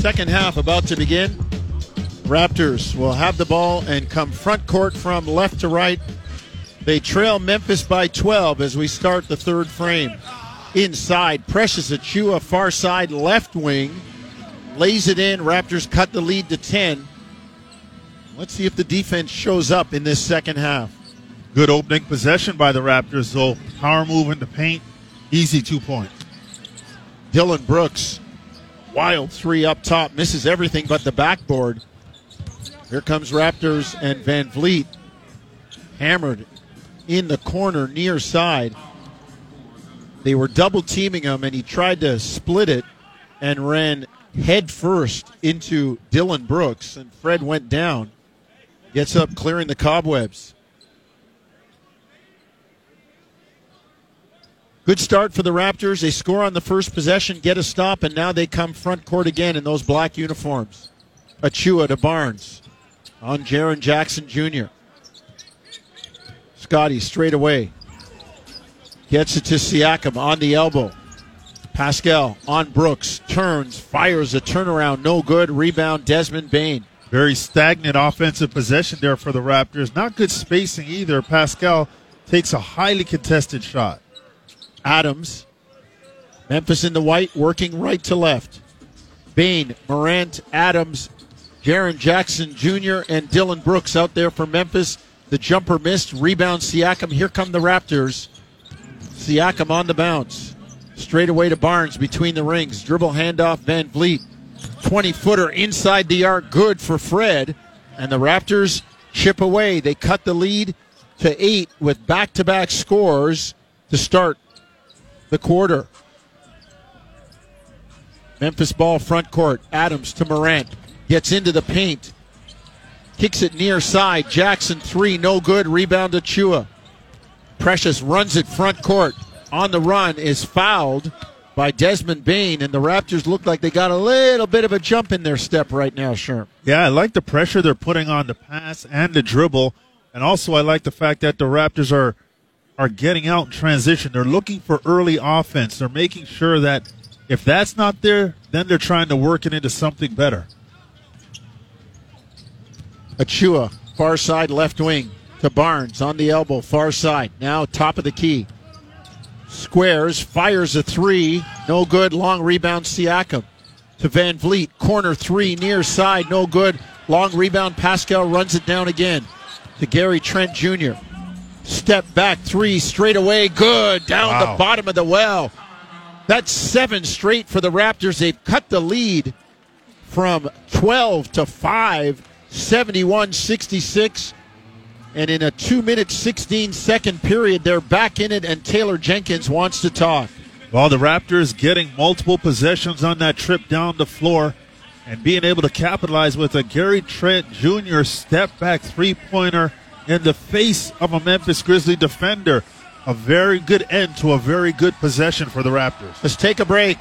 Second half about to begin. Raptors will have the ball and come front court from left to right. They trail Memphis by 12 as we start the third frame. Inside, Precious Achiuwa, far side, left wing. Lays it in. Raptors cut the lead to 10. Let's see if the defense shows up in this second half. Good opening possession by the Raptors, though. Power move in the paint. Easy 2 point. Dillon Brooks. Wild three up top. Misses everything but the backboard. Here comes Raptors and VanVleet. Hammered in the corner near side. They were double teaming him, and he tried to split it and ran head first into Dillon Brooks. And Fred went down. Gets up, clearing the cobwebs. Good start for the Raptors. They score on the first possession, get a stop, and now they come front court again in those black uniforms. Achiuwa to Barnes on Jaren Jackson Jr. Scottie straight away. Gets it to Siakam on the elbow. Pascal on Brooks. Turns, fires a turnaround. No good. Rebound, Desmond Bane. Very stagnant offensive possession there for the Raptors. Not good spacing either. Pascal takes a highly contested shot. Adams, Memphis in the white, working right to left. Bane, Morant, Adams, Jaren Jackson Jr., and Dillon Brooks out there for Memphis. The jumper missed, rebound Siakam. Here come the Raptors. Siakam on the bounce. Straight away to Barnes between the rings. Dribble handoff, VanVleet. 20-footer inside the arc, good for Fred. And the Raptors chip away. They cut the lead to 8 with back-to-back scores to start the quarter. Memphis ball front court. Adams to Morant. Gets into the paint. Kicks it near side. Jackson 3. No good. Rebound to Achiuwa. Precious runs it front court. On the run is fouled by Desmond Bane. And the Raptors look like they got a little bit of a jump in their step right now, Sherm. Yeah, I like the pressure they're putting on the pass and the dribble. And also I like the fact that the Raptors are getting out in transition. They're looking for early offense. They're making sure that if that's not there, then they're trying to work it into something better. Achiuwa, far side, left wing to Barnes on the elbow, far side. Now top of the key. Squares, fires a three. No good, long rebound Siakam to VanVleet. Corner three, near side, no good. Long rebound, Pascal runs it down again to Gary Trent Jr. Step back three straight away. Good. Down the bottom of the well. That's 7 straight for the Raptors. They've cut the lead from 12 to 5, 71-66. And in a 2 minute, 16 second period, they're back in it, and Taylor Jenkins wants to talk. Well, the Raptors getting multiple possessions on that trip down the floor and being able to capitalize with a Gary Trent Jr. step back three-pointer in the face of a Memphis Grizzly defender. A very good end to a very good possession for the Raptors. Let's take a break.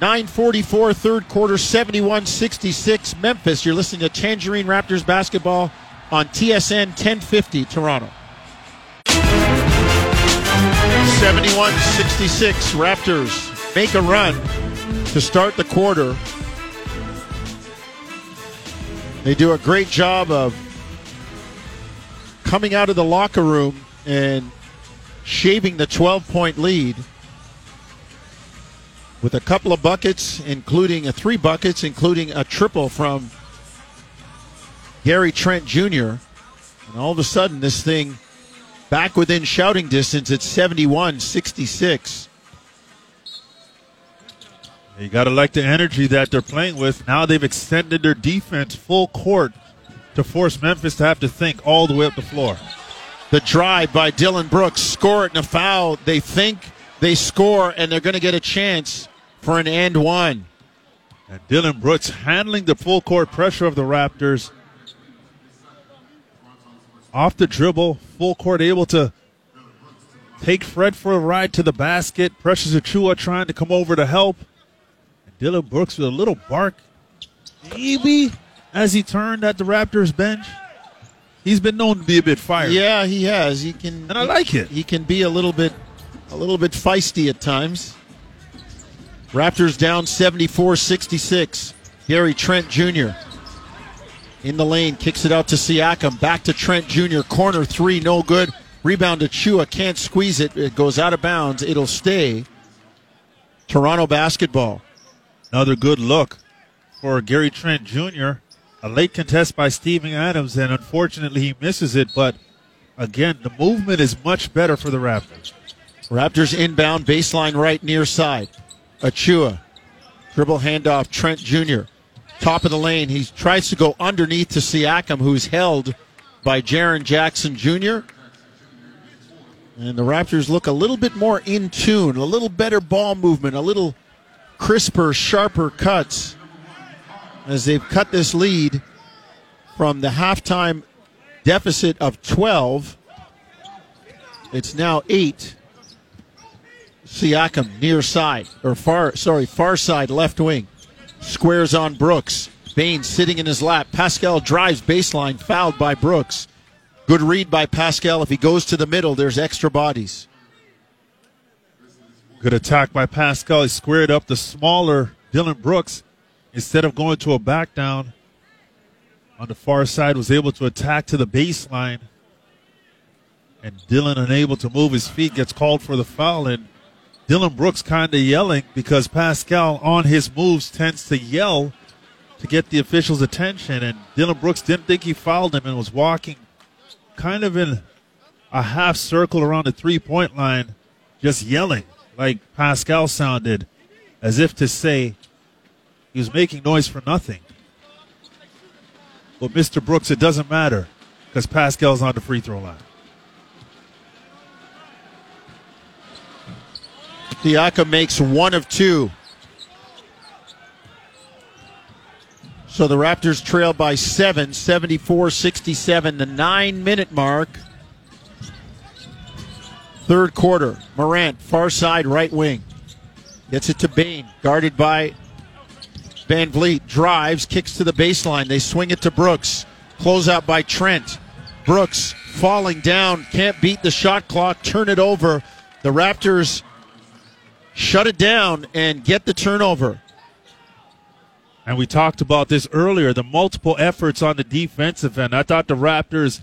9:44 third quarter, 71-66 Memphis. You're listening to Tangerine Raptors basketball on TSN 1050 Toronto. 71-66 Raptors make a run to start the quarter. They do a great job of coming out of the locker room and shaving the 12-point lead with a couple of buckets, including a triple from Gary Trent Jr. And all of a sudden, this thing back within shouting distance at 71-66. You got to like the energy that they're playing with. Now they've extended their defense full court to force Memphis to have to think all the way up the floor. The drive by Dillon Brooks, score it and a foul. They think they score, and they're going to get a chance for an and one. And Dillon Brooks handling the full court pressure of the Raptors. Off the dribble, full court able to take Fred for a ride to the basket. Precious Achiuwa trying to come over to help. And Dillon Brooks with a little bark. Maybe as he turned at the Raptors bench, he's been known to be a bit fiery. Yeah, he has. He can, and I like it. He can be a little bit feisty at times. Raptors down 74-66. Gary Trent Jr. in the lane, kicks it out to Siakam. Back to Trent Jr. Corner three, no good. Rebound to Achiuwa, can't squeeze it. It goes out of bounds. It'll stay Toronto basketball. Another good look for Gary Trent Jr. A late contest by Steven Adams, and unfortunately he misses it. But again, the movement is much better for the Raptors. Raptors inbound, baseline right near side. Achiuwa, dribble handoff, Trent Jr. Top of the lane. He tries to go underneath to Siakam, who's held by Jaren Jackson Jr. And the Raptors look a little bit more in tune, a little better ball movement, a little crisper, sharper cuts as they've cut this lead from the halftime deficit of 12. It's now 8. Siakam far side left wing. Squares on Brooks. Bane sitting in his lap. Pascal drives baseline, fouled by Brooks. Good read by Pascal. If he goes to the middle, there's extra bodies. Good attack by Pascal. He squared up the smaller Dillon Brooks. Instead of going to a back down on the far side, was able to attack to the baseline. And Dillon, unable to move his feet, gets called for the foul. And Dillon Brooks kind of yelling because Pascal on his moves tends to yell to get the official's attention. And Dillon Brooks didn't think he fouled him and was walking kind of in a half circle around the three-point line, just yelling like Pascal sounded, as if to say he was making noise for nothing. But Mr. Brooks, it doesn't matter because Pascal's on the free throw line. Siakam makes one of two. So the Raptors trail by 7, 74-67, the 9-minute mark. Third quarter, Morant, far side, right wing. Gets it to Bane, guarded by VanVleet. Drives, kicks to the baseline. They swing it to Brooks. Closeout by Trent. Brooks falling down, can't beat the shot clock, turn it over. The Raptors shut it down and get the turnover. And we talked about this earlier, the multiple efforts on the defensive end. I thought the Raptors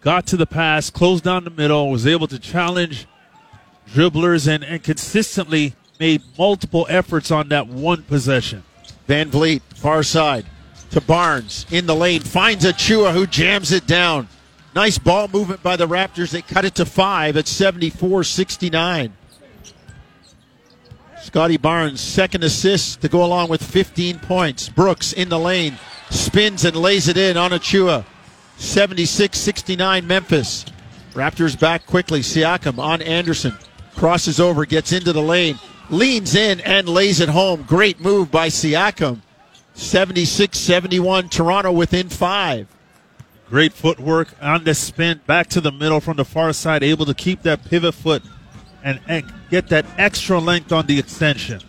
got to the pass, closed down the middle, was able to challenge dribblers, and consistently made multiple efforts on that one possession. VanVleet, far side to Barnes, in the lane, finds Achiuwa, who jams it down. Nice ball movement by the Raptors. They cut it to 5 at 74-69. Scottie Barnes, second assist to go along with 15 points. Brooks in the lane, spins and lays it in on Achiuwa. 76-69 Memphis. Raptors back quickly. Siakam on Anderson. Crosses over, gets into the lane, leans in and lays it home. Great move by Siakam. 76-71, Toronto within 5. Great footwork on the spin, back to the middle from the far side, able to keep that pivot foot and get that extra length on the extension.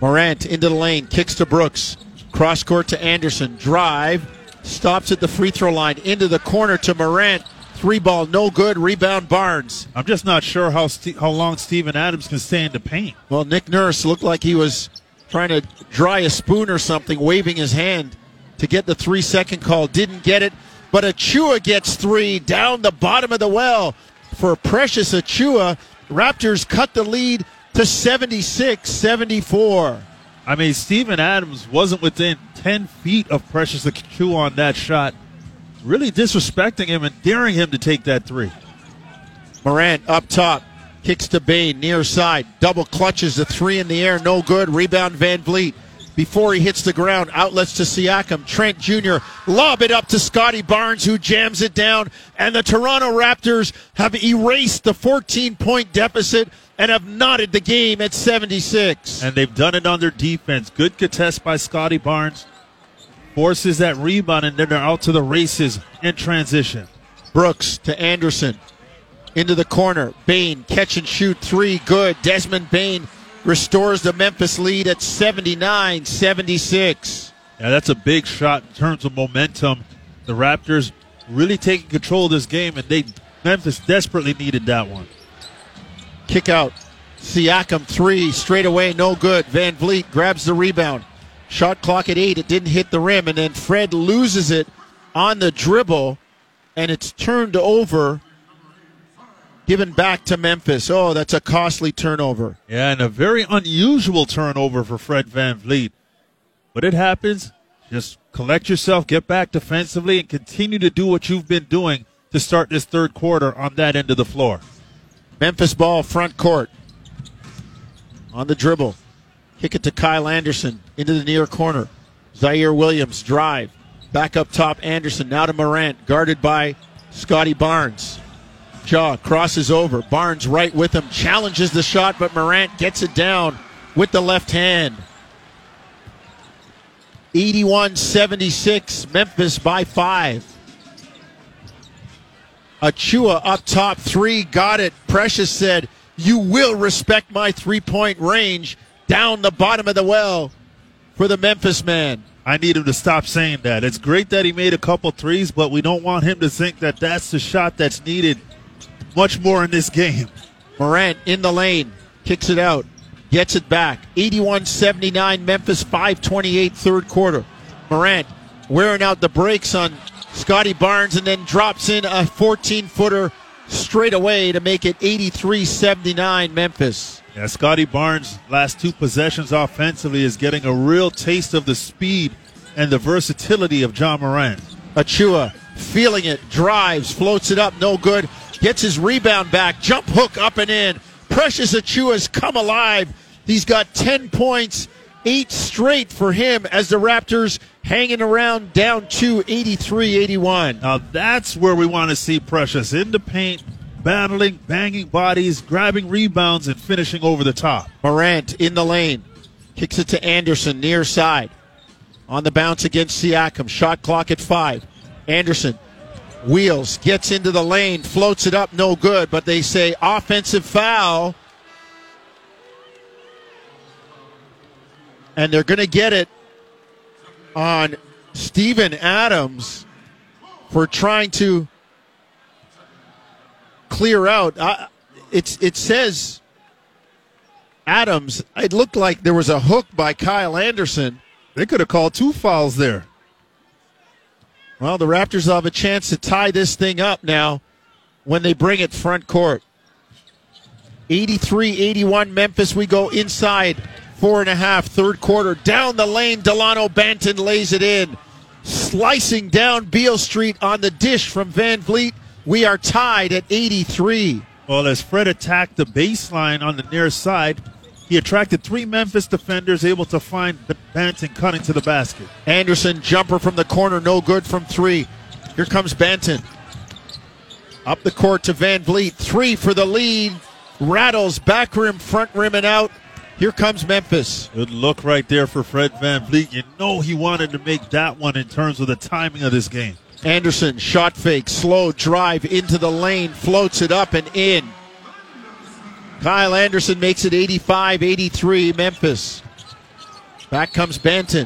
Morant into the lane, kicks to Brooks. Cross court to Anderson. Drive, stops at the free throw line, into the corner to Morant. Three ball, no good. Rebound, Barnes. I'm just not sure how long Steven Adams can stay in the paint. Well, Nick Nurse looked like he was trying to dry a spoon or something, waving his hand to get the 3-second call. Didn't get it, but Achiuwa gets 3 down the bottom of the well for Precious Achiuwa. Raptors cut the lead to 76-74. I mean, Steven Adams wasn't within 10 feet of Precious Achiuwa on that shot. Really disrespecting him and daring him to take that 3. Morant up top. Kicks to Bane, near side. Double clutches the 3 in the air. No good. Rebound VanVleet. Before he hits the ground, outlets to Siakam. Trent Jr. lob it up to Scottie Barnes, who jams it down. And the Toronto Raptors have erased the 14-point deficit and have knotted the game at 76. And they've done it on their defense. Good contest by Scottie Barnes. Forces that rebound, and then they're out to the races in transition. Brooks to Anderson. Into the corner. Bane, catch and shoot 3. Good. Desmond Bane restores the Memphis lead at 79-76. Yeah, that's a big shot in terms of momentum. The Raptors really taking control of this game, and Memphis desperately needed that one. Kick out. Siakam three straight away, no good. VanVleet grabs the rebound. Shot clock at 8. It didn't hit the rim, and then Fred loses it on the dribble, and it's turned over, given back to Memphis. Oh, that's a costly turnover. Yeah, and a very unusual turnover for Fred VanVleet. But it happens. Just collect yourself, get back defensively, and continue to do what you've been doing to start this third quarter on that end of the floor. Memphis ball, front court. On the dribble. Kick it to Kyle Anderson into the near corner. Ziaire Williams, drive. Back up top, Anderson. Now to Morant, guarded by Scottie Barnes. Ja crosses over. Barnes right with him. Challenges the shot, but Morant gets it down with the left hand. 81-76, Memphis by 5. Achiuwa up top, 3, got it. Precious said, you will respect my three-point range. Down the bottom of the well for the Memphis man. I need him to stop saying that. It's great that he made a couple threes, but we don't want him to think that that's the shot that's needed much more in this game. Morant in the lane, kicks it out, gets it back. 81-79, Memphis, 5:28 third quarter. Morant wearing out the brakes on Scottie Barnes and then drops in a 14-footer straight away to make it 83-79 Memphis. Yeah, Scottie Barnes' last two possessions offensively is getting a real taste of the speed and the versatility of Ja Morant. Achiuwa feeling it, drives, floats it up, no good. Gets his rebound back, jump hook up and in. Precious Achiuwa's come alive. He's got 10 points, 8 straight for him as the Raptors hanging around down 2, 83-81. Now that's where we want to see Precious, in the paint, battling, banging bodies, grabbing rebounds, and finishing over the top. Morant in the lane. Kicks it to Anderson, near side. On the bounce against Siakam. Shot clock at 5. Anderson wheels, gets into the lane, floats it up, no good. But they say offensive foul. And they're going to get it on Steven Adams for trying to clear out. It says Adams. It looked like there was a hook by Kyle Anderson. They could have called 2 fouls there. Well, the Raptors have a chance to tie this thing up now when they bring it front court. 83-81 Memphis. We go inside 4.5 third quarter. Down the lane, Delano Banton lays it in. Slicing down Beale Street on the dish from VanVleet. We are tied at 83. Well, as Fred attacked the baseline on the near side, he attracted 3 Memphis defenders, able to find Banton cutting to the basket. Anderson, jumper from the corner, no good from 3. Here comes Banton. Up the court to VanVleet. 3 for the lead. Rattles back rim, front rim, and out. Here comes Memphis. Good look right there for Fred VanVleet. You know he wanted to make that one in terms of the timing of this game. Anderson, shot fake, slow drive into the lane, floats it up and in. Kyle Anderson makes it 85-83 Memphis. Back comes Banton.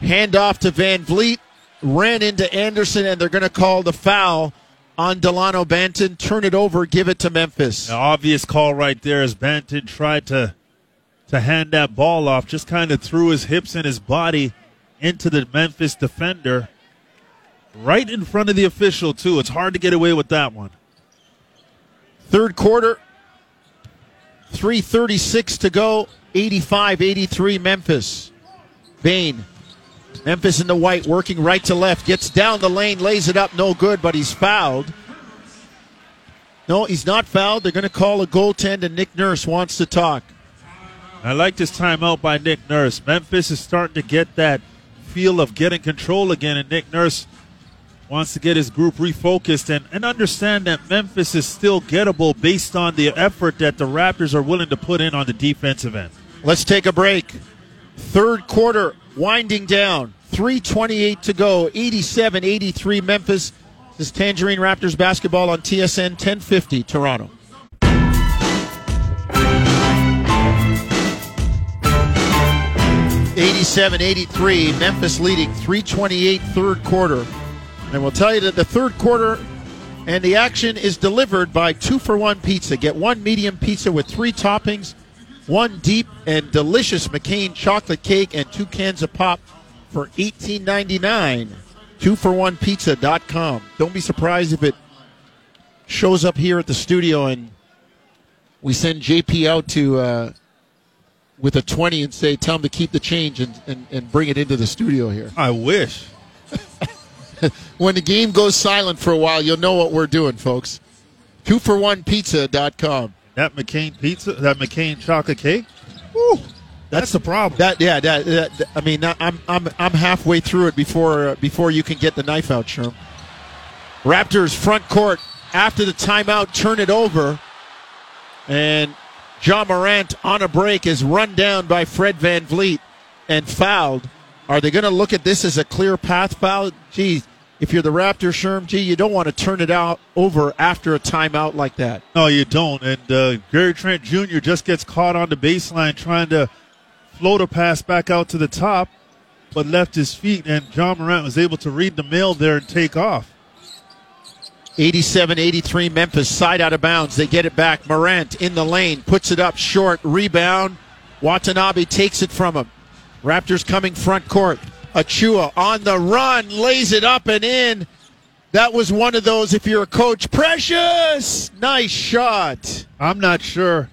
Hand off to VanVleet. Ran into Anderson, and they're going to call the foul on Delano Banton. Turn it over, give it to Memphis. An obvious call right there as Banton tried to hand that ball off. Just kind of threw his hips and his body into the Memphis defender. Right in front of the official, too. It's hard to get away with that one. Third quarter, 3:36 to go, 85-83 Memphis. Bane, Memphis in the white, working right to left. Gets down the lane, lays it up, no good, but he's fouled. No, he's not fouled. They're going to call a goaltend, and Nick Nurse wants to talk. I like this timeout by Nick Nurse. Memphis is starting to get that feel of getting control again, and Nick Nurse wants to get his group refocused and understand that Memphis is still gettable based on the effort that the Raptors are willing to put in on the defensive end. Let's take a break. Third quarter winding down. 3:28 to go. 87-83 Memphis. This is Tangerine Raptors basketball on TSN 1050 Toronto. '87-'83, Memphis leading 3:28 third quarter. And we'll tell you that the third quarter And the action is delivered by 2for1 Pizza. Get one medium pizza with 3 toppings, 1 deep and delicious McCain chocolate cake, and 2 cans of pop for $18.99. 2for1pizza.com. Don't be surprised if it shows up here at the studio and we send JP out to with a 20 and say, tell him to keep the change and bring it into the studio here. I wish. When the game goes silent for a while, you'll know what we're doing, folks. 2for1pizza.com. That McCain pizza, that McCain chocolate cake. Woo, that's the problem. I'm halfway through it before you can get the knife out, Sherm. Raptors front court after the timeout, turn it over, and Ja Morant on a break is run down by Fred VanVleet and fouled. Are they going to look at this as a clear path foul? Geez. If you're the Raptors, Sherm, you don't want to turn it out over after a timeout like that. No, you don't. And Gary Trent Jr. just gets caught on the baseline trying to float a pass back out to the top, but left his feet, and Ja Morant was able to read the mail there and take off. 87-83 Memphis, side out of bounds. They get it back. Morant in the lane, puts it up short, rebound. Watanabe takes it from him. Raptors coming front court. Achiuwa on the run, lays it up and in. That was one of those, if you're a coach, Precious! Nice shot. I'm not sure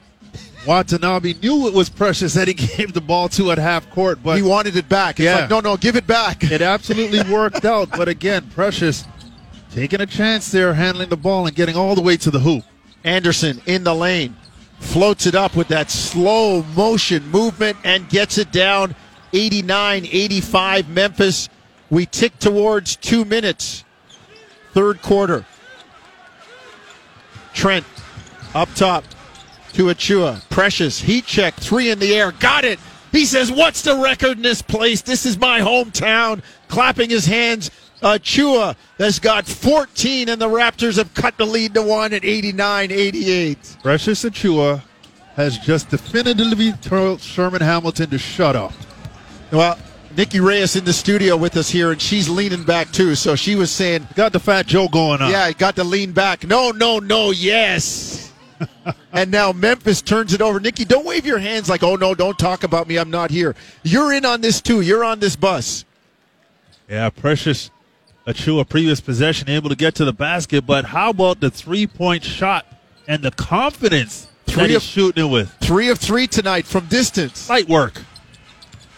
Watanabe knew it was Precious that he gave the ball to at half court, but he wanted it back. It's like, no, give it back. It absolutely worked out, but again, Precious taking a chance there, handling the ball and getting all the way to the hoop. Anderson in the lane, floats it up with that slow motion movement and gets it down. 89-85 Memphis. We tick towards 2 minutes. Third quarter. Trent up top to Achiuwa. Precious, heat check, 3 in the air. Got it. He says, what's the record in this place? This is my hometown. Clapping his hands. Achiuwa has got 14, and the Raptors have cut the lead to 1 at 89-88. Precious Achiuwa has just definitively told Sherman Hamilton to shut up. Well, Nikki Reyes in the studio with us here, and she's leaning back, too. So she was saying... Got the fat Joe going on. Yeah, got to lean back. No, yes. And now Memphis turns it over. Nikki, don't wave your hands like, oh, no, don't talk about me. I'm not here. You're in on this, too. You're on this bus. Yeah, Precious Achiuwa, previous possession, able to get to the basket. But how about the three-point shot and the confidence that he's shooting it with? 3 of 3 tonight from distance. Light work.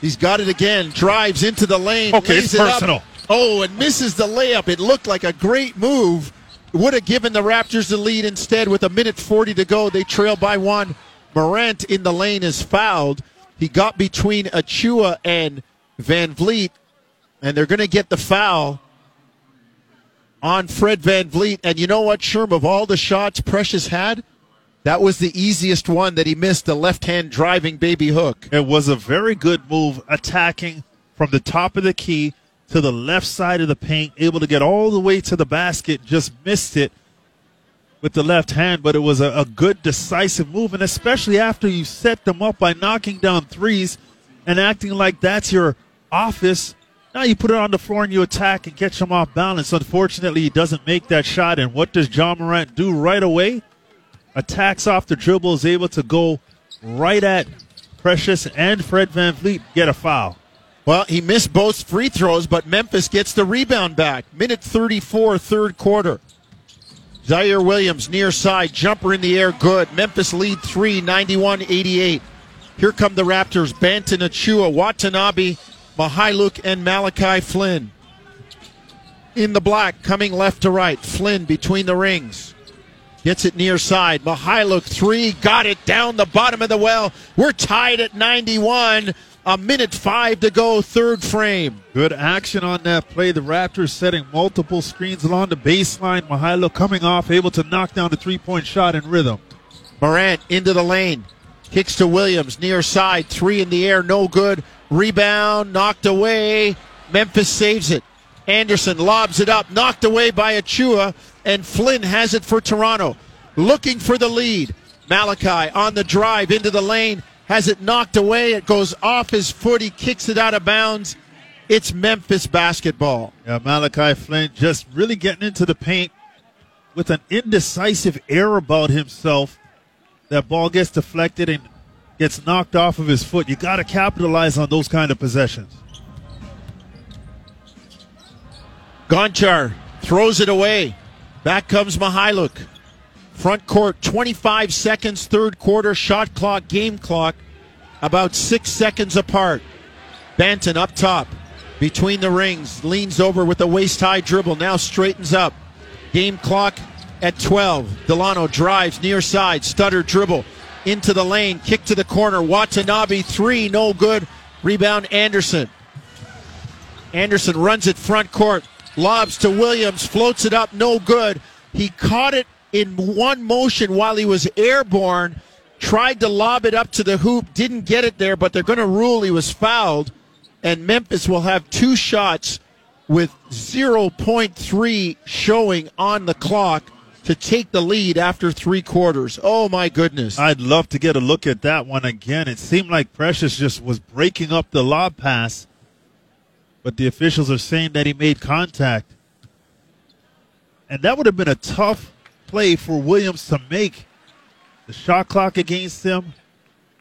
He's got it again, drives into the lane. Okay, it's personal. Up. Oh, and misses the layup. It looked like a great move. Would have given the Raptors the lead instead with 1:40 to go. They trail by 1. Morant in the lane is fouled. He got between Achiuwa and VanVleet, and they're going to get the foul on Fred VanVleet. And you know what, Sherm, of all the shots Precious had, that was the easiest one that he missed, the left-hand driving baby hook. It was a very good move, attacking from the top of the key to the left side of the paint, able to get all the way to the basket, just missed it with the left hand, but it was a good, decisive move, and especially after you set them up by knocking down threes and acting like that's your office. Now you put it on the floor and you attack and catch them off balance. Unfortunately, he doesn't make that shot, and what does Ja Morant do right away? Attacks off the dribble, is able to go right at Precious and Fred VanVleet, get a foul. Well, he missed both free throws, but Memphis gets the rebound back. 1:34, third quarter. Ziaire Williams, near side, jumper in the air, good. Memphis lead 3, 91-88. Here come the Raptors, Banton, Achiuwa, Watanabe, Mykhailiuk, and Malachi Flynn. In the black, coming left to right, Flynn between the rings. Gets it near side. Mykhailiuk, 3, got it down the bottom of the well. We're tied at 91. 1:05 to go, third frame. Good action on that play. The Raptors setting multiple screens along the baseline. Mykhailiuk coming off, able to knock down the three-point shot in rhythm. Morant into the lane. Kicks to Williams, near side. 3 in the air, no good. Rebound, knocked away. Memphis saves it. Anderson lobs it up, knocked away by Achiuwa, and Flynn has it for Toronto. Looking for the lead. Malachi on the drive into the lane, has it knocked away. It goes off his foot. He kicks it out of bounds. It's Memphis basketball. Yeah, Malachi Flynn just really getting into the paint, with an indecisive air about himself. That ball gets deflected and gets knocked off of his foot. You got to capitalize on those kind of possessions. Gonchar throws it away. Back comes Mykhailiuk. Front court, 25 seconds, third quarter, shot clock, game clock, about 6 seconds apart. Banton up top, between the rings, leans over with a waist-high dribble, now straightens up. Game clock at 12. Delano drives near side, stutter dribble into the lane, kick to the corner. Watanabe, three, no good. Rebound, Anderson. Anderson runs it front court, lobs to Williams, floats it up, no good. He caught it in one motion while he was airborne, tried to lob it up to the hoop, didn't get it there, but they're going to rule he was fouled, and Memphis will have two shots with 0.3 showing on the clock to take the lead after three quarters. Oh, my goodness. I'd love to get a look at that one again. It seemed like Precious just was breaking up the lob pass, but the officials are saying that he made contact. And that would have been a tough play for Williams to make. The shot clock against him.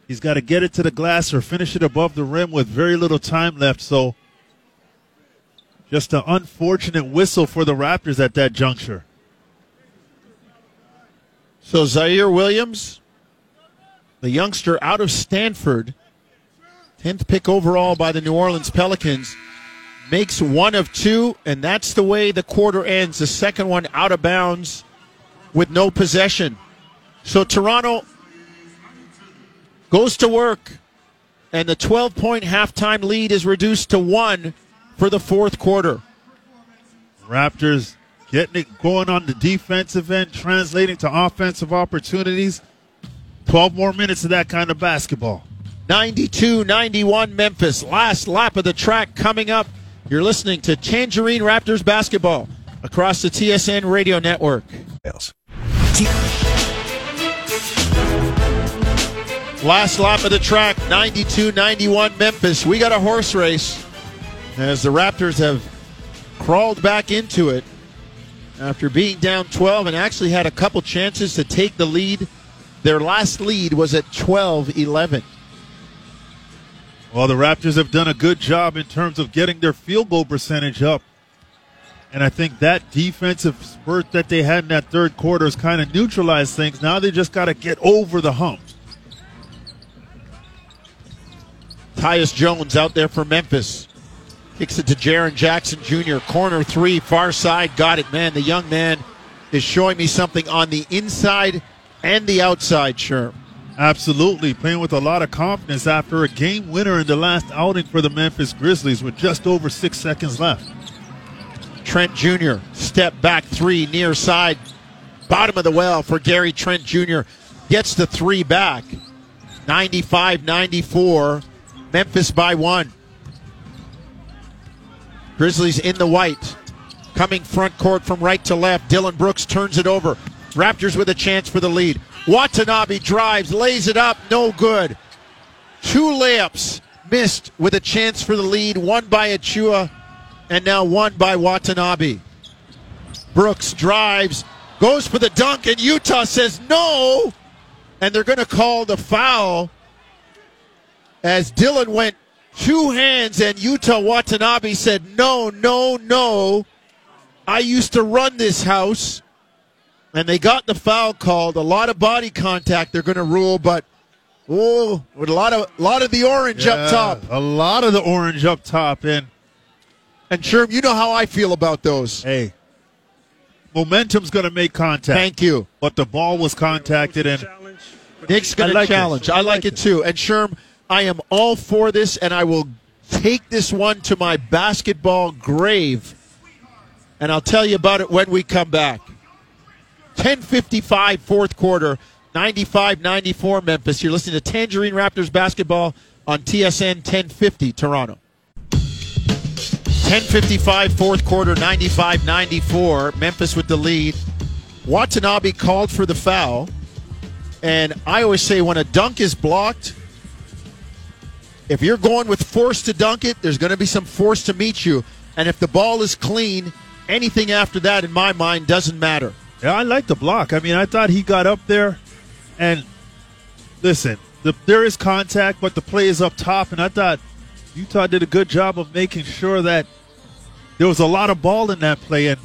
He's got to get it to the glass or finish it above the rim with very little time left. So just an unfortunate whistle for the Raptors at that juncture. So Ziaire Williams, the youngster out of Stanford, 10th pick overall by the New Orleans Pelicans, makes one of two, and that's the way the quarter ends. The second one out of bounds with no possession. So Toronto goes to work, and the 12-point halftime lead is reduced to one for the fourth quarter. Raptors getting it going on the defensive end, translating to offensive opportunities. 12 more minutes of that kind of basketball. 92-91 Memphis. Last lap of the track coming up. You're listening to Tangerine Raptors basketball across the TSN Radio Network. Last lap of the track, 92-91 Memphis. We got a horse race as the Raptors have crawled back into it after being down 12 and actually had a couple chances to take the lead. Their last lead was at 12-11. Well, the Raptors have done a good job in terms of getting their field goal percentage up. And I think that defensive spurt that they had in that third quarter has kind of neutralized things. Now they just got to get over the hump. Tyus Jones out there for Memphis. Kicks it to Jaren Jackson Jr. Corner three, far side, got it. Man, the young man is showing me something on the inside and the outside, sure. Absolutely, playing with a lot of confidence after a game winner in the last outing for the Memphis Grizzlies with just over 6 seconds left. Trent Jr., step back three, near side, bottom of the well for Gary Trent Jr. Gets the three back, 95-94, Memphis by one. Grizzlies in the white, coming front court from right to left. Dillon Brooks turns it over. Raptors with a chance for the lead. Watanabe drives, lays it up, no good. Two layups missed with a chance for the lead, one by Achiuwa and now one by Watanabe. Brooks drives, goes for the dunk, and Utah says no, and they're going to call the foul as Dillon went two hands and Yuta Watanabe said, no, I used to run this house. And they got the foul called. A lot of body contact they're going to rule, but with a lot of the orange up top. A lot of the orange up top. And Sherm, you know how I feel about those. Hey, momentum's going to make contact. Thank you. But the ball was contacted, and Nick's going to challenge. I like it too. And Sherm, I am all for this, and I will take this one to my basketball grave. And I'll tell you about it when we come back. 10:55, fourth quarter, 95-94 Memphis. You're listening to Tangerine Raptors basketball on TSN 1050 Toronto. 10:55, fourth quarter, 95-94. Memphis with the lead. Watanabe called for the foul. And I always say when a dunk is blocked, if you're going with force to dunk it, there's going to be some force to meet you. And if the ball is clean, anything after that, in my mind, doesn't matter. Yeah, I like the block. I mean, I thought he got up there, and listen, there is contact, but the play is up top, and I thought Utah did a good job of making sure that there was a lot of ball in that play, and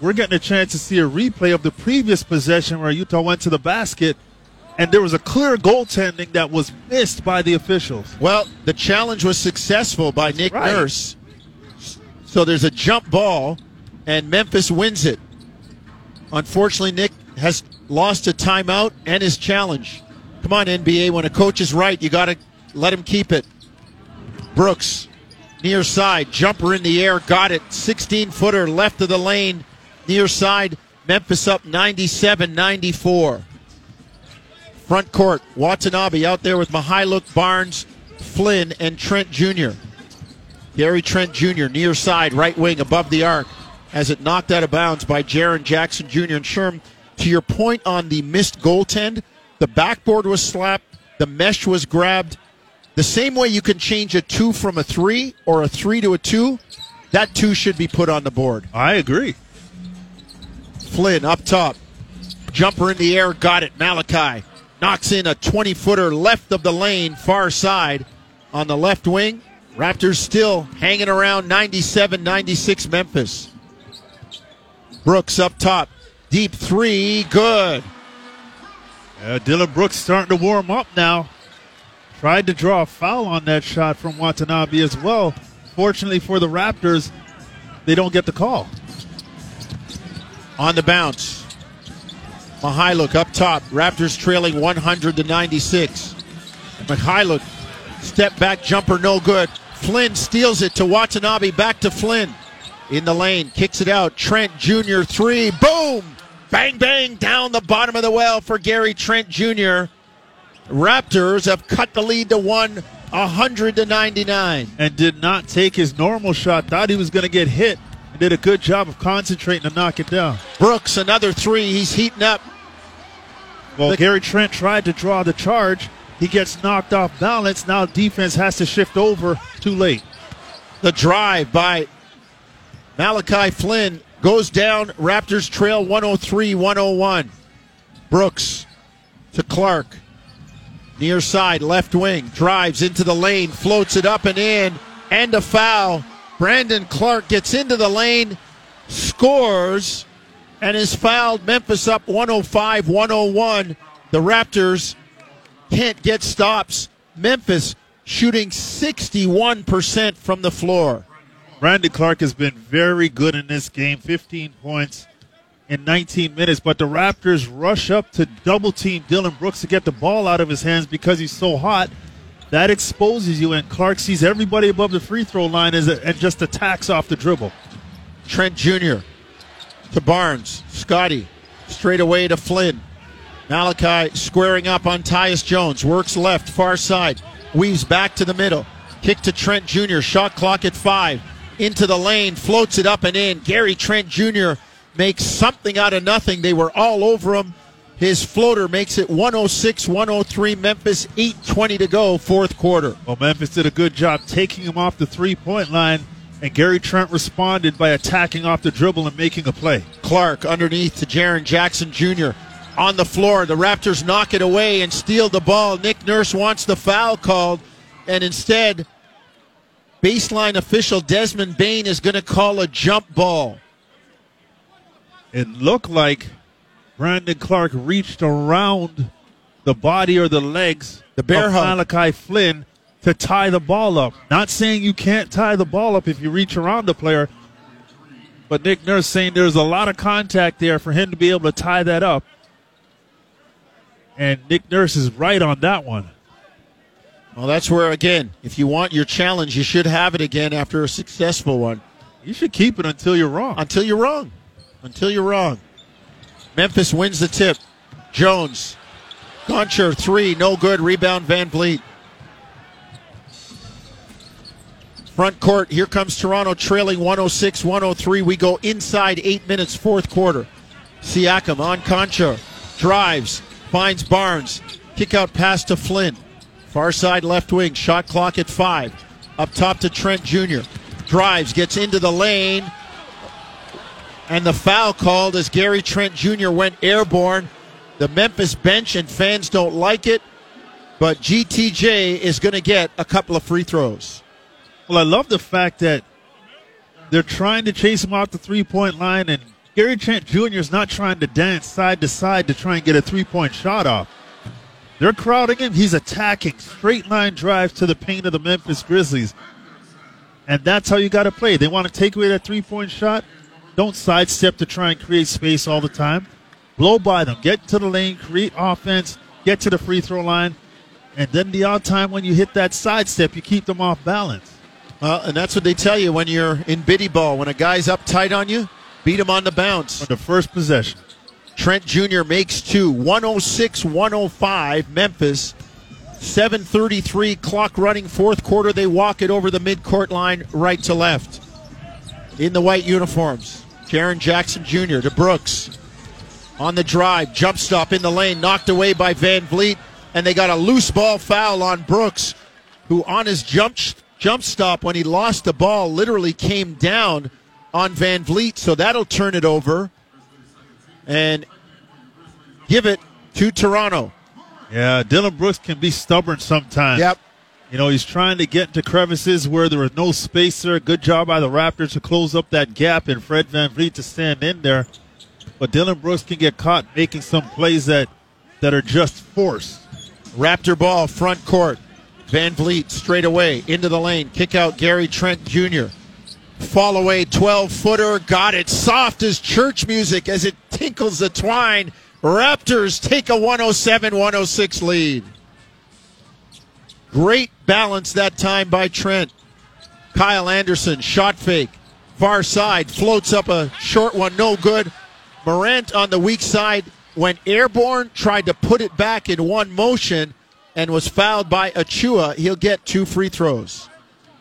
we're getting a chance to see a replay of the previous possession where Utah went to the basket, and there was a clear goaltending that was missed by the officials. Well, the challenge was successful by Nick Nurse. So there's a jump ball, and Memphis wins it. Unfortunately, Nick has lost a timeout and his challenge. Come on, NBA, when a coach is right, you got to let him keep it. Brooks, near side, jumper in the air, got it. 16-footer left of the lane, near side. Memphis up 97-94. Front court, Watanabe out there with Mykhailiuk, Barnes, Flynn, and Trent Jr. Gary Trent Jr., near side, right wing, above the arc, as it knocked out of bounds by Jaren Jackson Jr. And Sherm, to your point on the missed goaltend, the backboard was slapped, the mesh was grabbed. The same way you can change a 2 from a 3 or a 3 to a 2, that 2 should be put on the board. I agree. Flynn up top. Jumper in the air, got it. Malachi knocks in a 20-footer left of the lane, far side on the left wing. Raptors still hanging around 97-96 Memphis. Brooks up top. Deep 3, good. Dillon Brooks starting to warm up now. Tried to draw a foul on that shot from Watanabe as well. Fortunately for the Raptors, they don't get the call. On the bounce. Mykhailiuk up top. Raptors trailing 100-96. Mykhailiuk, step back jumper, no good. Flynn steals it to Watanabe, back to Flynn. In the lane, kicks it out. Trent Jr. 3, boom! Bang, bang, down the bottom of the well for Gary Trent Jr. Raptors have cut the lead to 100-99. And did not take his normal shot. Thought he was going to get hit. And did a good job of concentrating to knock it down. Brooks, another 3. He's heating up. Well, Gary Trent tried to draw the charge. He gets knocked off balance. Now defense has to shift over. Too late. The drive by Malachi Flynn goes down. Raptors trail 103-101. Brooks to Clarke. Near side, left wing, drives into the lane, floats it up and in, and a foul. Brandan Clarke gets into the lane, scores, and is fouled. Memphis up 105-101. The Raptors can't get stops. Memphis shooting 61% from the floor. Brandan Clarke has been very good in this game, 15 points in 19 minutes, but the Raptors rush up to double-team Dillon Brooks to get the ball out of his hands because he's so hot. That exposes you, and Clarke sees everybody above the free-throw line and just attacks off the dribble. Trent Jr. to Barnes. Scottie straight away to Flynn. Malachi squaring up on Tyus Jones. Works left, far side. Weaves back to the middle. Kick to Trent Jr. Shot clock at 5. Into the lane. Floats it up and in. Gary Trent Jr. makes something out of nothing. They were all over him. His floater makes it 106-103. Memphis, 8:20 to go, fourth quarter. Well, Memphis did a good job taking him off the three-point line, and Gary Trent responded by attacking off the dribble and making a play. Clarke underneath to Jaren Jackson Jr. on the floor. The Raptors knock it away and steal the ball. Nick Nurse wants the foul called, and instead, baseline official Desmond Bane is going to call a jump ball. It looked like Brandan Clarke reached around the body or the legs of Malachi Flynn to tie the ball up. Not saying you can't tie the ball up if you reach around the player, but Nick Nurse saying there's a lot of contact there for him to be able to tie that up. And Nick Nurse is right on that one. Well, that's where, again, if you want your challenge, you should have it again after a successful one. You should keep it until you're wrong. Memphis wins the tip. Jones. Gonchar, 3, no good. Rebound, VanVleet. Front court, here comes Toronto trailing 106-103. We go inside 8 minutes, fourth quarter. Siakam on Gonchar. Drives, finds Barnes. Kick out pass to Flynn. Far side left wing, shot clock at 5. Up top to Trent Jr. Drives, gets into the lane. and the foul called as Gary Trent Jr. went airborne. The Memphis bench and fans don't like it, but GTJ is going to get a couple of free throws. Well, I love the fact that they're trying to chase him off the three-point line, and Gary Trent Jr. is not trying to dance side to side to try and get a three-point shot off. They're crowding him. He's attacking. Straight line drive to the paint of the Memphis Grizzlies. And that's how you got to play. They want to take away that three-point shot. Don't sidestep to try and create space all the time. Blow by them. Get to the lane. Create offense. Get to the free throw line. And then the odd time when you hit that sidestep, you keep them off balance. Well, and that's what they tell you when you're in biddy ball. When a guy's up tight on you, beat him on the bounce. On the first possession. Trent Jr. makes two. 106-105, Memphis. 7:33 clock running, fourth quarter. They walk it over the midcourt line right to left. In the white uniforms, Jaren Jackson Jr. to Brooks. On the drive, jump stop in the lane, knocked away by VanVleet. And they got a loose ball foul on Brooks, who on his jump stop when he lost the ball literally came down on VanVleet. So that'll turn it over and give it to Toronto. Yeah, Dillon Brooks can be stubborn sometimes. Yep. You know, he's trying to get into crevices where there was no space there. Good job by the Raptors to close up that gap and Fred VanVleet to stand in there. But Dillon Brooks can get caught making some plays that are just forced. Raptor ball, front court. VanVleet straight away into the lane. Kick out Gary Trent Jr. Fall away 12-footer. Got it. Soft as church music as it tinkles the twine. Raptors take a 107-106 lead. Great balance that time by Trent. Kyle Anderson, shot fake. Far side, floats up a short one, no good. Morant on the weak side went airborne, tried to put it back in one motion, and was fouled by Achiuwa. He'll get two free throws.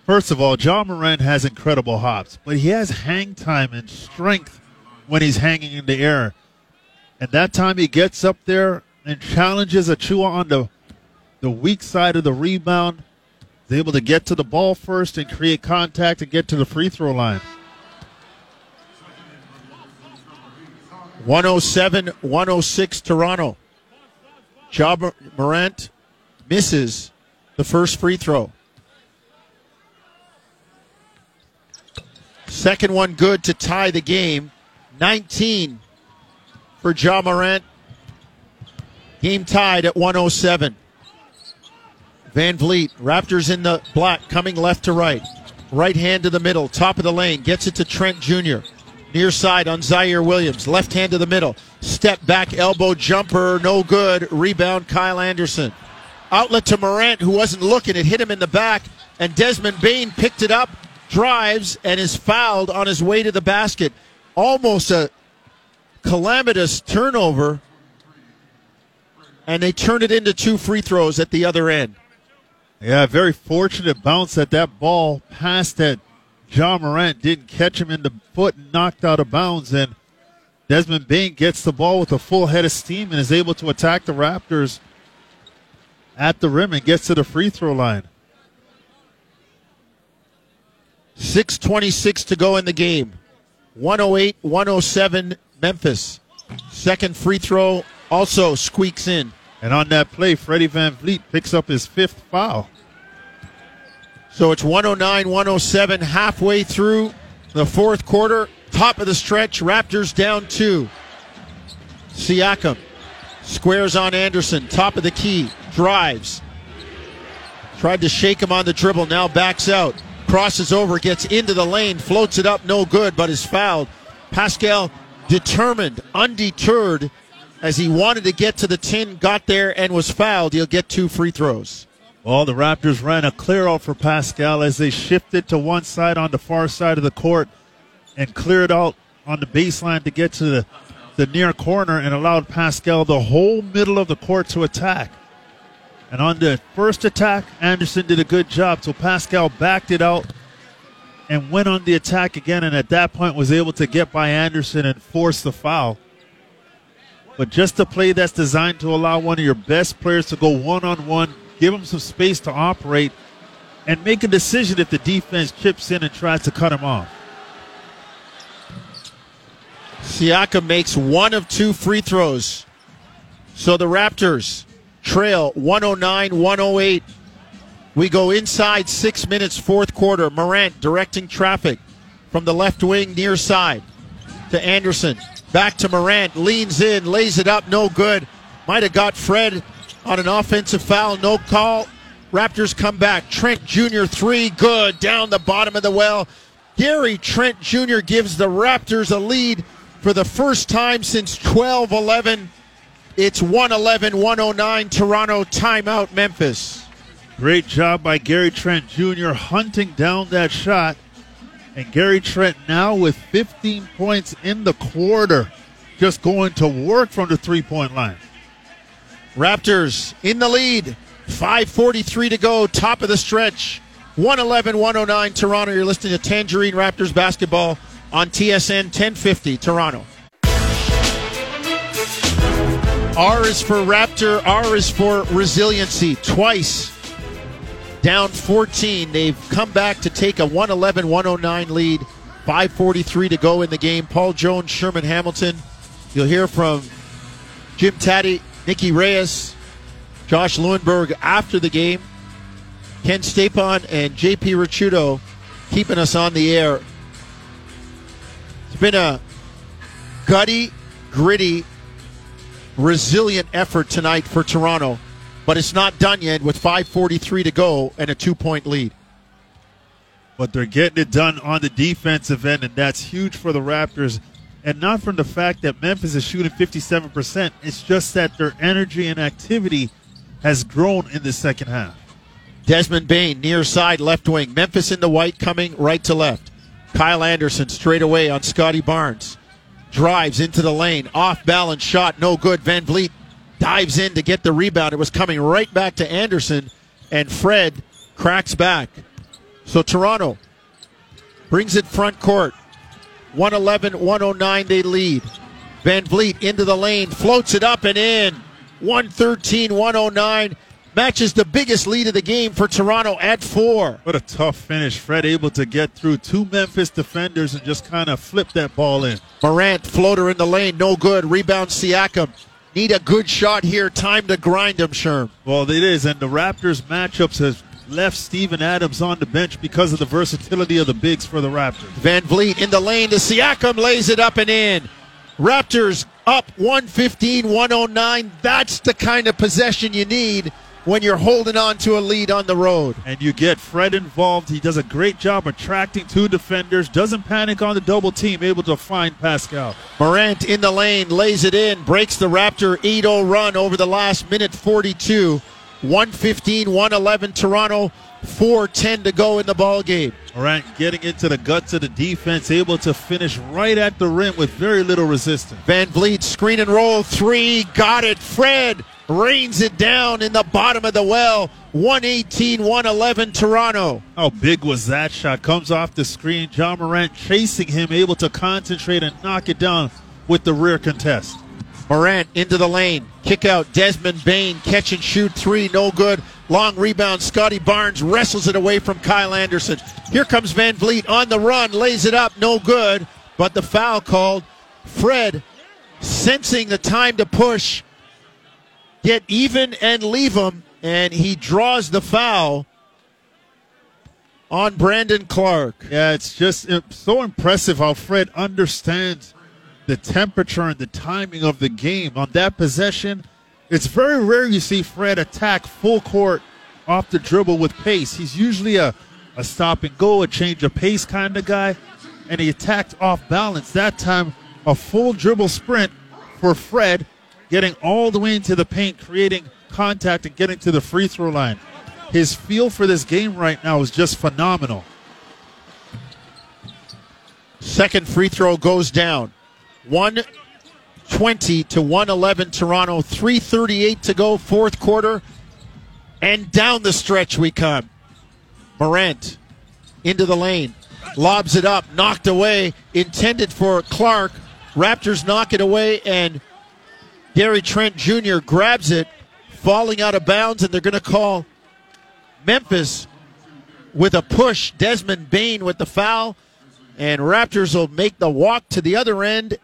First of all, Ja Morant has incredible hops, but he has hang time and strength when he's hanging in the air. And that time he gets up there and challenges Achiuwa on the weak side of the rebound. He's able to get to the ball first and create contact and get to the free throw line. 107-106 Toronto. Ja Morant misses the first free throw. Second one good to tie the game. 19 for Ja Morant. Game tied at 107. VanVleet, Raptors in the block, coming left to right. Right hand to the middle, top of the lane, gets it to Trent Jr. Near side on Ziaire Williams, left hand to the middle. Step back, elbow jumper, no good. Rebound, Kyle Anderson. Outlet to Morant, who wasn't looking. It hit him in the back, and Desmond Bane picked it up, drives, and is fouled on his way to the basket. Almost a calamitous turnover, and they turned it into two free throws at the other end. Yeah, very fortunate bounce at that ball pass that Ja Morant didn't catch him in the foot and knocked out of bounds, and Desmond Bane gets the ball with a full head of steam and is able to attack the Raptors at the rim and gets to the free throw line. 6:26 to go in the game. 108-107 Memphis. Second free throw also squeaks in. And on that play, Freddie VanVleet picks up his fifth foul. So it's 109-107 halfway through the fourth quarter. Top of the stretch, Raptors down two. Siakam squares on Anderson, top of the key, drives. Tried to shake him on the dribble, now backs out. Crosses over, gets into the lane, floats it up, no good, but is fouled. Pascal determined, undeterred, as he wanted to get to the tin, got there, and was fouled. He'll get two free throws. Well, the Raptors ran a clear-out for Pascal as they shifted to one side on the far side of the court and cleared out on the baseline to get to the near corner and allowed Pascal the whole middle of the court to attack. And on the first attack, Anderson did a good job, so Pascal backed it out and went on the attack again, and at that point was able to get by Anderson and force the foul. But just a play that's designed to allow one of your best players to go one-on-one, give him some space to operate, and make a decision if the defense chips in and tries to cut him off. Siakam makes one of two free throws. So the Raptors trail 109-108. We go inside 6 minutes, fourth quarter. Morant directing traffic from the left wing near side to Anderson. Back to Morant, leans in, lays it up, no good. Might have got Fred on an offensive foul, no call. Raptors come back. Trent Jr. 3, good, down the bottom of the well. Gary Trent Jr. gives the Raptors a lead for the first time since 12-11. It's 111-109, Toronto, timeout, Memphis. Great job by Gary Trent Jr. hunting down that shot. And Gary Trent now with 15 points in the quarter, just going to work from the three-point line. Raptors in the lead, 5:43 to go, top of the stretch. 111-109 Toronto. You're listening to Tangerine Raptors Basketball on TSN 1050 Toronto. R is for Raptor, R is for resiliency. Twice down 14, they've come back to take a 111-109 lead. 5:43 to go in the game. Paul Jones, Sherman Hamilton. You'll hear from Jim Taddy, Nikki Reyes, Josh Lewenberg after the game. Ken Stapon and J.P. Ricciuto keeping us on the air. It's been a gutty, gritty, resilient effort tonight for Toronto, but it's not done yet with 5:43 to go and a two-point lead. But they're getting it done on the defensive end, and that's huge for the Raptors. And not from the fact that Memphis is shooting 57%. It's just that their energy and activity has grown in the second half. Desmond Bane, near side, left wing. Memphis in the white, coming right to left. Kyle Anderson straight away on Scottie Barnes. Drives into the lane. Off-balance shot, no good. VanVleet dives in to get the rebound. It was coming right back to Anderson, and Fred cracks back. So Toronto brings it front court. 111-109, they lead. VanVleet into the lane, floats it up and in. 113-109. Matches the biggest lead of the game for Toronto at 4. What a tough finish. Fred able to get through two Memphis defenders and just kind of flip that ball in. Morant, floater in the lane, no good. Rebound Siakam. Need a good shot here. Time to grind him, Sherm. Well, it is, and the Raptors matchups has left Steven Adams on the bench because of the versatility of the bigs for the Raptors. VanVleet in the lane to Siakam, lays it up and in. Raptors up 115-109. That's the kind of possession you need when you're holding on to a lead on the road. And you get Fred involved. He does a great job attracting two defenders. Doesn't panic on the double team. Able to find Pascal. Morant in the lane. Lays it in. Breaks the Raptor 8-0 run over the last minute 42. 115-111 Toronto. 4:10 to go in the ballgame. Morant getting into the guts of the defense. Able to finish right at the rim with very little resistance. VanVleet screen and roll. 3. Got it. Fred rains it down in the bottom of the well. 118-111 Toronto. How big was that shot? Comes off the screen. Ja Morant chasing him, able to concentrate and knock it down with the rear contest. Morant into the lane. Kick out Desmond Bane. Catch and shoot 3. No good. Long rebound. Scottie Barnes wrestles it away from Kyle Anderson. Here comes VanVleet on the run. Lays it up. No good. But the foul called. Fred sensing the time to push, get even and leave him, and he draws the foul on Brandan Clarke. Yeah, it's just so impressive how Fred understands the temperature and the timing of the game. On that possession, it's very rare you see Fred attack full court off the dribble with pace. He's usually a stop and go, a change of pace kind of guy, and he attacked off balance. That time, a full dribble sprint for Fred, getting all the way into the paint, creating contact, and getting to the free throw line. His feel for this game right now is just phenomenal. Second free throw goes down. 120-111 Toronto, 3:38 to go, fourth quarter. And down the stretch we come. Morant into the lane, lobs it up, knocked away, intended for Clarke. Raptors knock it away, and Gary Trent Jr. grabs it, falling out of bounds, and they're going to call Memphis with a push. Desmond Bane with the foul, and Raptors will make the walk to the other end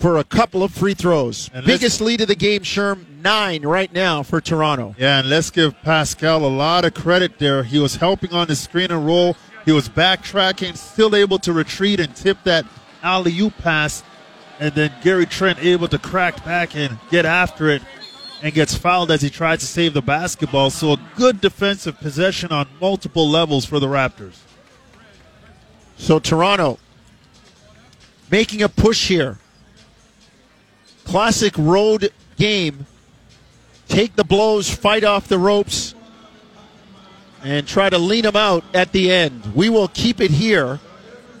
for a couple of free throws. Biggest lead of the game, Sherm, 9 right now for Toronto. Yeah, and let's give Pascal a lot of credit there. He was helping on the screen and roll. He was backtracking, still able to retreat and tip that alley-oop pass. And then Gary Trent able to crack back and get after it and gets fouled as he tries to save the basketball. So a good defensive possession on multiple levels for the Raptors. So Toronto making a push here. Classic road game. Take the blows, fight off the ropes, and try to lean them out at the end. We will keep it here.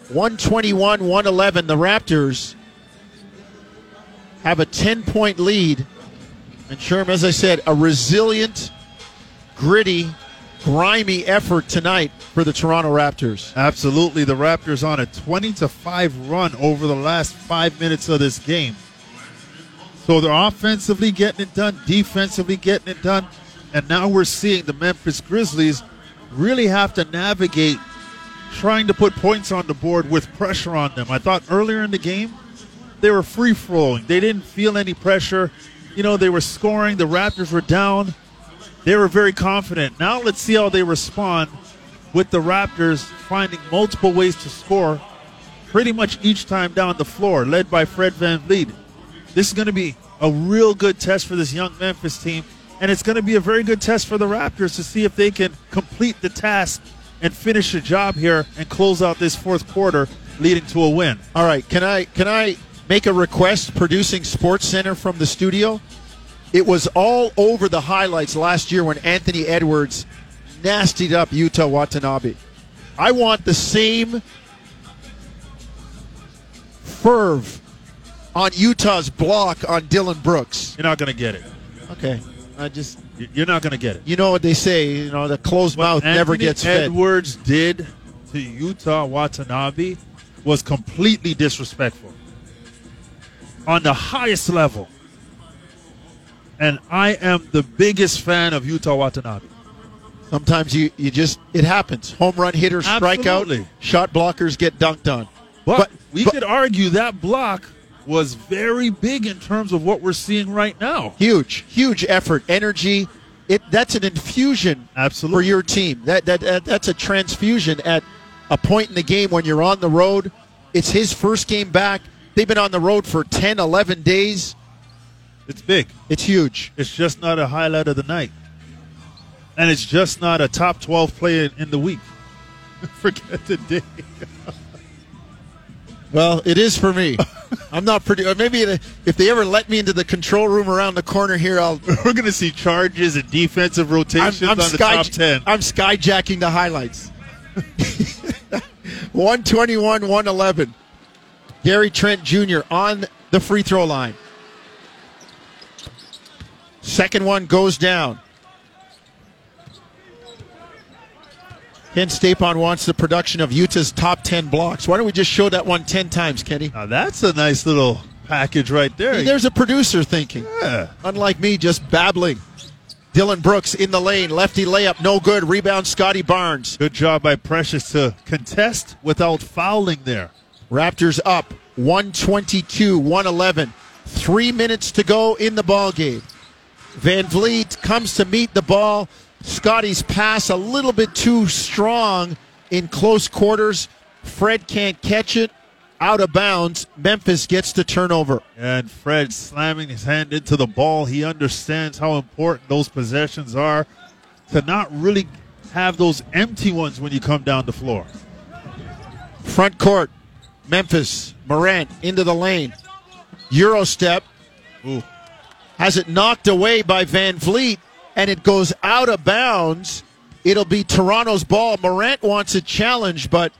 121-111. The Raptors have a 10-point lead. And Sherm, as I said, a resilient, gritty, grimy effort tonight for the Toronto Raptors. Absolutely. The Raptors on a 20-5 run over the last 5 minutes of this game. So they're offensively getting it done, defensively getting it done, and now we're seeing the Memphis Grizzlies really have to navigate trying to put points on the board with pressure on them. I thought earlier in the game they were free-flowing. They didn't feel any pressure. You know, they were scoring. The Raptors were down. They were very confident. Now let's see how they respond with the Raptors finding multiple ways to score pretty much each time down the floor, led by Fred VanVleet. This is going to be a real good test for this young Memphis team, and it's going to be a very good test for the Raptors to see if they can complete the task and finish the job here and close out this fourth quarter, leading to a win. All right, can I make a request, producing Sports Center from the studio? It was all over the highlights last year when Anthony Edwards nastied up Yuta Watanabe. I want the same ferv on Utah's block on Dillon Brooks. You're not going to get it. Okay. You're not going to get it. You know what they say, you know, the closed mouth never gets fed. What Edwards did to Yuta Watanabe was completely disrespectful on the highest level. And I am the biggest fan of Yuta Watanabe. Sometimes you just, it happens. Home run hitters strike out, shot blockers get dunked on. But we could argue that block was very big in terms of what we're seeing right now. Huge effort, energy. That's an infusion for your team. That's a transfusion at a point in the game when you're on the road. It's his first game back. They've been on the road for 10, 11 days. It's big. It's huge. It's just not a highlight of the night. And it's just not a top 12 play in the week. Forget the day. Well, it is for me. I'm not pretty. Maybe if they ever let me into the control room around the corner here, we're going to see charges and defensive rotations on the top 10. I'm skyjacking the highlights. 121-111. Gary Trent Jr. on the free throw line. Second one goes down. Ken Stapon wants the production of Utah's top 10 blocks. Why don't we just show that one 10 times, Kenny? Now that's a nice little package right there. See, there's a producer thinking. Yeah. Unlike me, just babbling. Dillon Brooks in the lane. Lefty layup, no good. Rebound, Scottie Barnes. Good job by Precious to contest without fouling there. Raptors up 122-111. 3 minutes to go in the ball game. VanVleet comes to meet the ball. Scottie's pass a little bit too strong in close quarters. Fred can't catch it. Out of bounds. Memphis gets the turnover. And Fred slamming his hand into the ball. He understands how important those possessions are to not really have those empty ones when you come down the floor. Front court. Memphis. Morant into the lane. Euro step. Ooh. Has it knocked away by VanVleet. And it goes out of bounds. It'll be Toronto's ball. Morant wants a challenge, but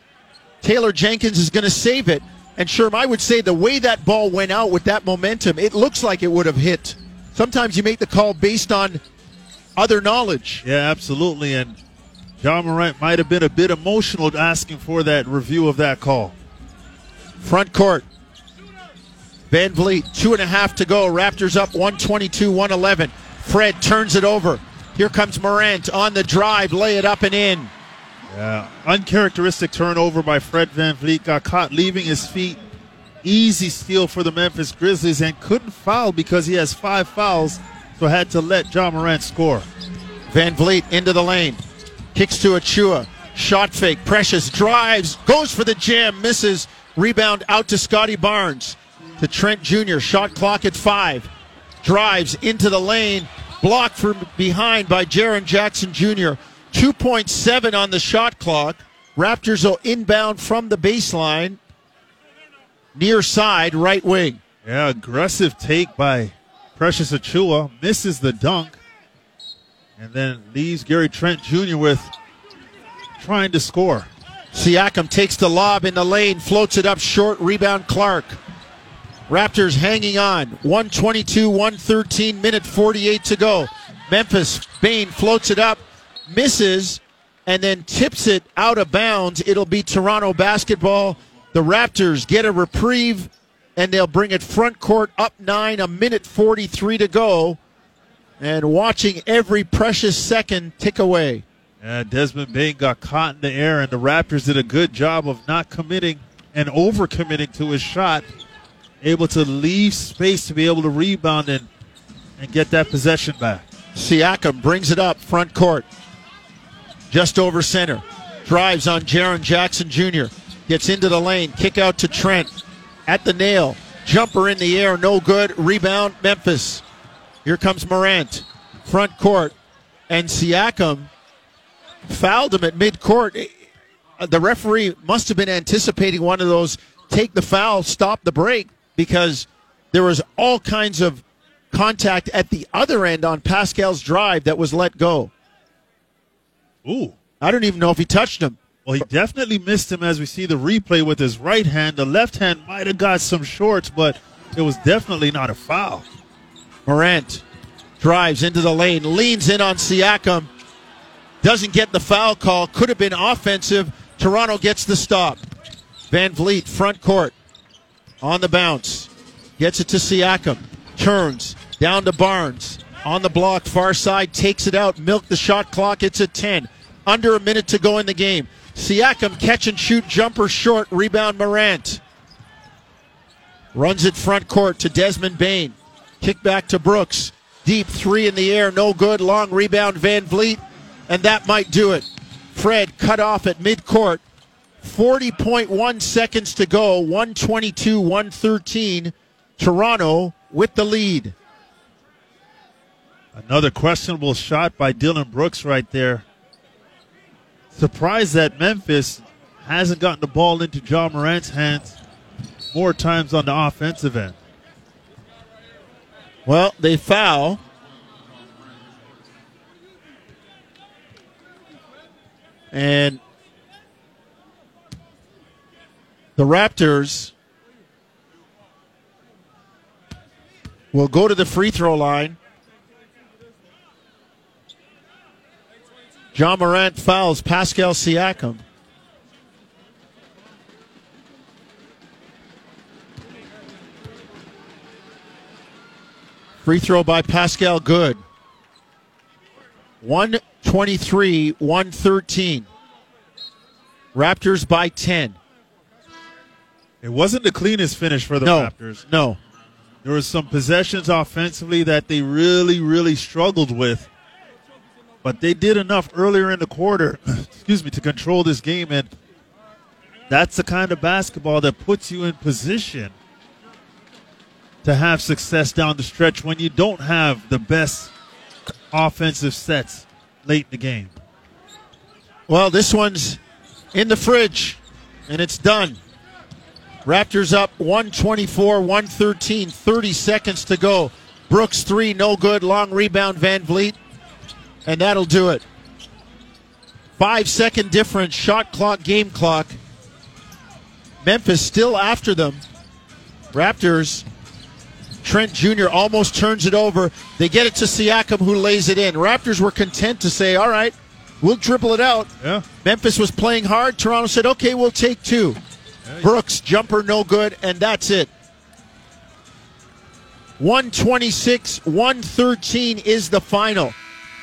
Taylor Jenkins is going to save it. And Sherm, I would say the way that ball went out with that momentum, it looks like it would have hit. Sometimes you make the call based on other knowledge. Yeah, absolutely. And Ja Morant might have been a bit emotional asking for that review of that call. Front court. VanVleet, 2.5 to go. Raptors up 122-111. Fred turns it over. Here comes Morant on the drive. Lay it up and in. Yeah, uncharacteristic turnover by Fred VanVleet. Got caught leaving his feet. Easy steal for the Memphis Grizzlies and couldn't foul because he has 5 fouls, so had to let Ja Morant score. VanVleet into the lane. Kicks to Achiuwa. Shot fake. Precious drives. Goes for the jam. Misses. Rebound out to Scottie Barnes. To Trent Jr. Shot clock at 5. Drives into the lane. Blocked from behind by Jaren Jackson Jr. 2.7 on the shot clock. Raptors will inbound from the baseline. Near side, right wing. Yeah, aggressive take by Precious Achiuwa. Misses the dunk. And then leaves Gary Trent Jr. with trying to score. Siakam takes the lob in the lane, floats it up short, rebound Clarke. Raptors hanging on. 1:22, 1:13, minute 48 to go. Memphis, Bane floats it up, misses, and then tips it out of bounds. It'll be Toronto basketball. The Raptors get a reprieve, and they'll bring it front court up 9, a minute 43 to go. And watching every precious second tick away. Yeah, Desmond Bane got caught in the air, and the Raptors did a good job of not committing and overcommitting to his shot. Able to leave space to be able to rebound and get that possession back. Siakam brings it up front court. Just over center. Drives on Jaren Jackson Jr. Gets into the lane. Kick out to Trent. At the nail. Jumper in the air. No good. Rebound Memphis. Here comes Morant, front court, and Siakam fouled him at midcourt. The referee must have been anticipating one of those, take the foul, stop the break, because there was all kinds of contact at the other end on Pascal's drive that was let go. Ooh. I don't even know if he touched him. Well, he definitely missed him as we see the replay with his right hand. The left hand might have got some shorts, but it was definitely not a foul. Morant drives into the lane, leans in on Siakam, doesn't get the foul call, could have been offensive. Toronto gets the stop. VanVleet, front court, on the bounce, gets it to Siakam, turns, down to Barnes, on the block, far side, takes it out, milk the shot clock, it's at 10, under a minute to go in the game. Siakam, catch and shoot, jumper short, rebound Morant. Runs it front court to Desmond Bane. Kick back to Brooks. Deep three in the air. No good. Long rebound VanVleet. And that might do it. Fred cut off at midcourt. 40.1 seconds to go. 1:22, 1:13. Toronto with the lead. Another questionable shot by Dillon Brooks right there. Surprised that Memphis hasn't gotten the ball into Ja Morant's hands more times on the offensive end. Well, they foul. And the Raptors will go to the free throw line. Ja Morant fouls Pascal Siakam. Free throw by Pascal, good. 1:23, 1:13. Raptors by 10. It wasn't the cleanest finish for the Raptors. No. There were some possessions offensively that they really, really struggled with. But they did enough earlier in the quarter, to control this game. And that's the kind of basketball that puts you in position to have success down the stretch when you don't have the best offensive sets late in the game. Well, this one's in the fridge, and it's done. Raptors up 1:24, 1:13, 30 seconds to go. Brooks, 3, no good, long rebound, VanVleet, and that'll do it. 5-second difference, shot clock, game clock. Memphis still after them. Raptors... Trent Jr. almost turns it over. They get it to Siakam, who lays it in. Raptors were content to say, all right, we'll dribble it out. Yeah. Memphis was playing hard. Toronto said, okay, we'll take 2. Yeah. Brooks, jumper, no good, and that's it. 1:26, 1:13 is the final.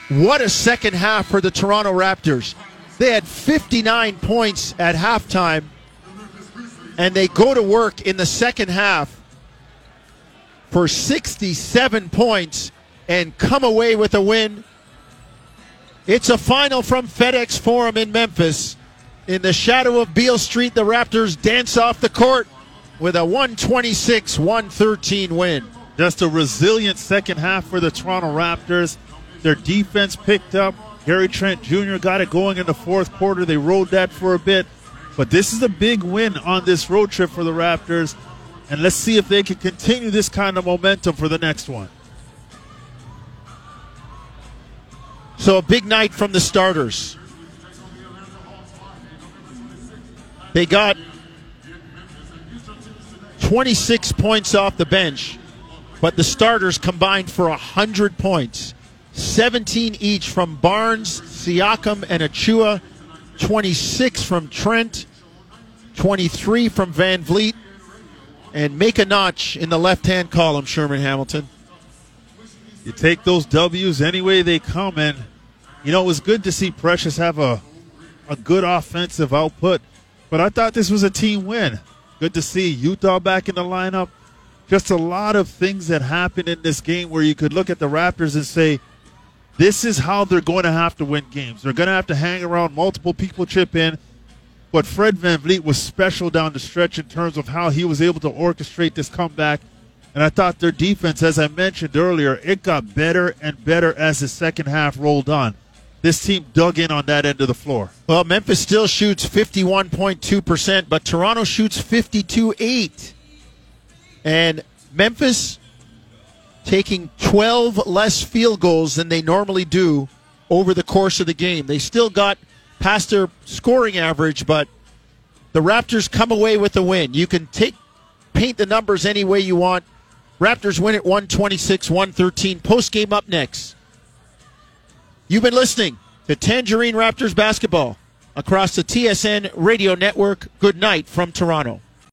What a second half for the Toronto Raptors. They had 59 points at halftime. And they go to work in the second half for 67 points and come away with a win. It's a final from FedEx Forum in Memphis. In the shadow of Beale Street, the Raptors dance off the court with a 126-113 win. Just a resilient second half for the Toronto Raptors. Their defense picked up. Gary Trent Jr. got it going in the fourth quarter. They rode that for a bit. But this is a big win on this road trip for the Raptors. And let's see if they can continue this kind of momentum for the next one. So a big night from the starters. They got 26 points off the bench, but the starters combined for 100 points. 17 each from Barnes, Siakam, and Achiuwa. 26 from Trent, 23 from VanVleet, and make a notch in the left-hand column, Sherman Hamilton. You take those W's any way they come, and, you know, it was good to see Precious have a good offensive output, but I thought this was a team win. Good to see Utah back in the lineup. Just a lot of things that happened in this game where you could look at the Raptors and say, this is how they're going to have to win games. They're going to have to hang around, multiple people chip in. But Fred VanVleet was special down the stretch in terms of how he was able to orchestrate this comeback. And I thought their defense, as I mentioned earlier, it got better and better as the second half rolled on. This team dug in on that end of the floor. Well, Memphis still shoots 51.2%, but Toronto shoots 52.8%. And Memphis taking 12 less field goals than they normally do over the course of the game. They still got past their scoring average, but the Raptors come away with the win. You can paint the numbers any way you want. Raptors win at 126-113. Post-game up next. You've been listening to Tangerine Raptors Basketball across the TSN Radio Network. Good night from Toronto.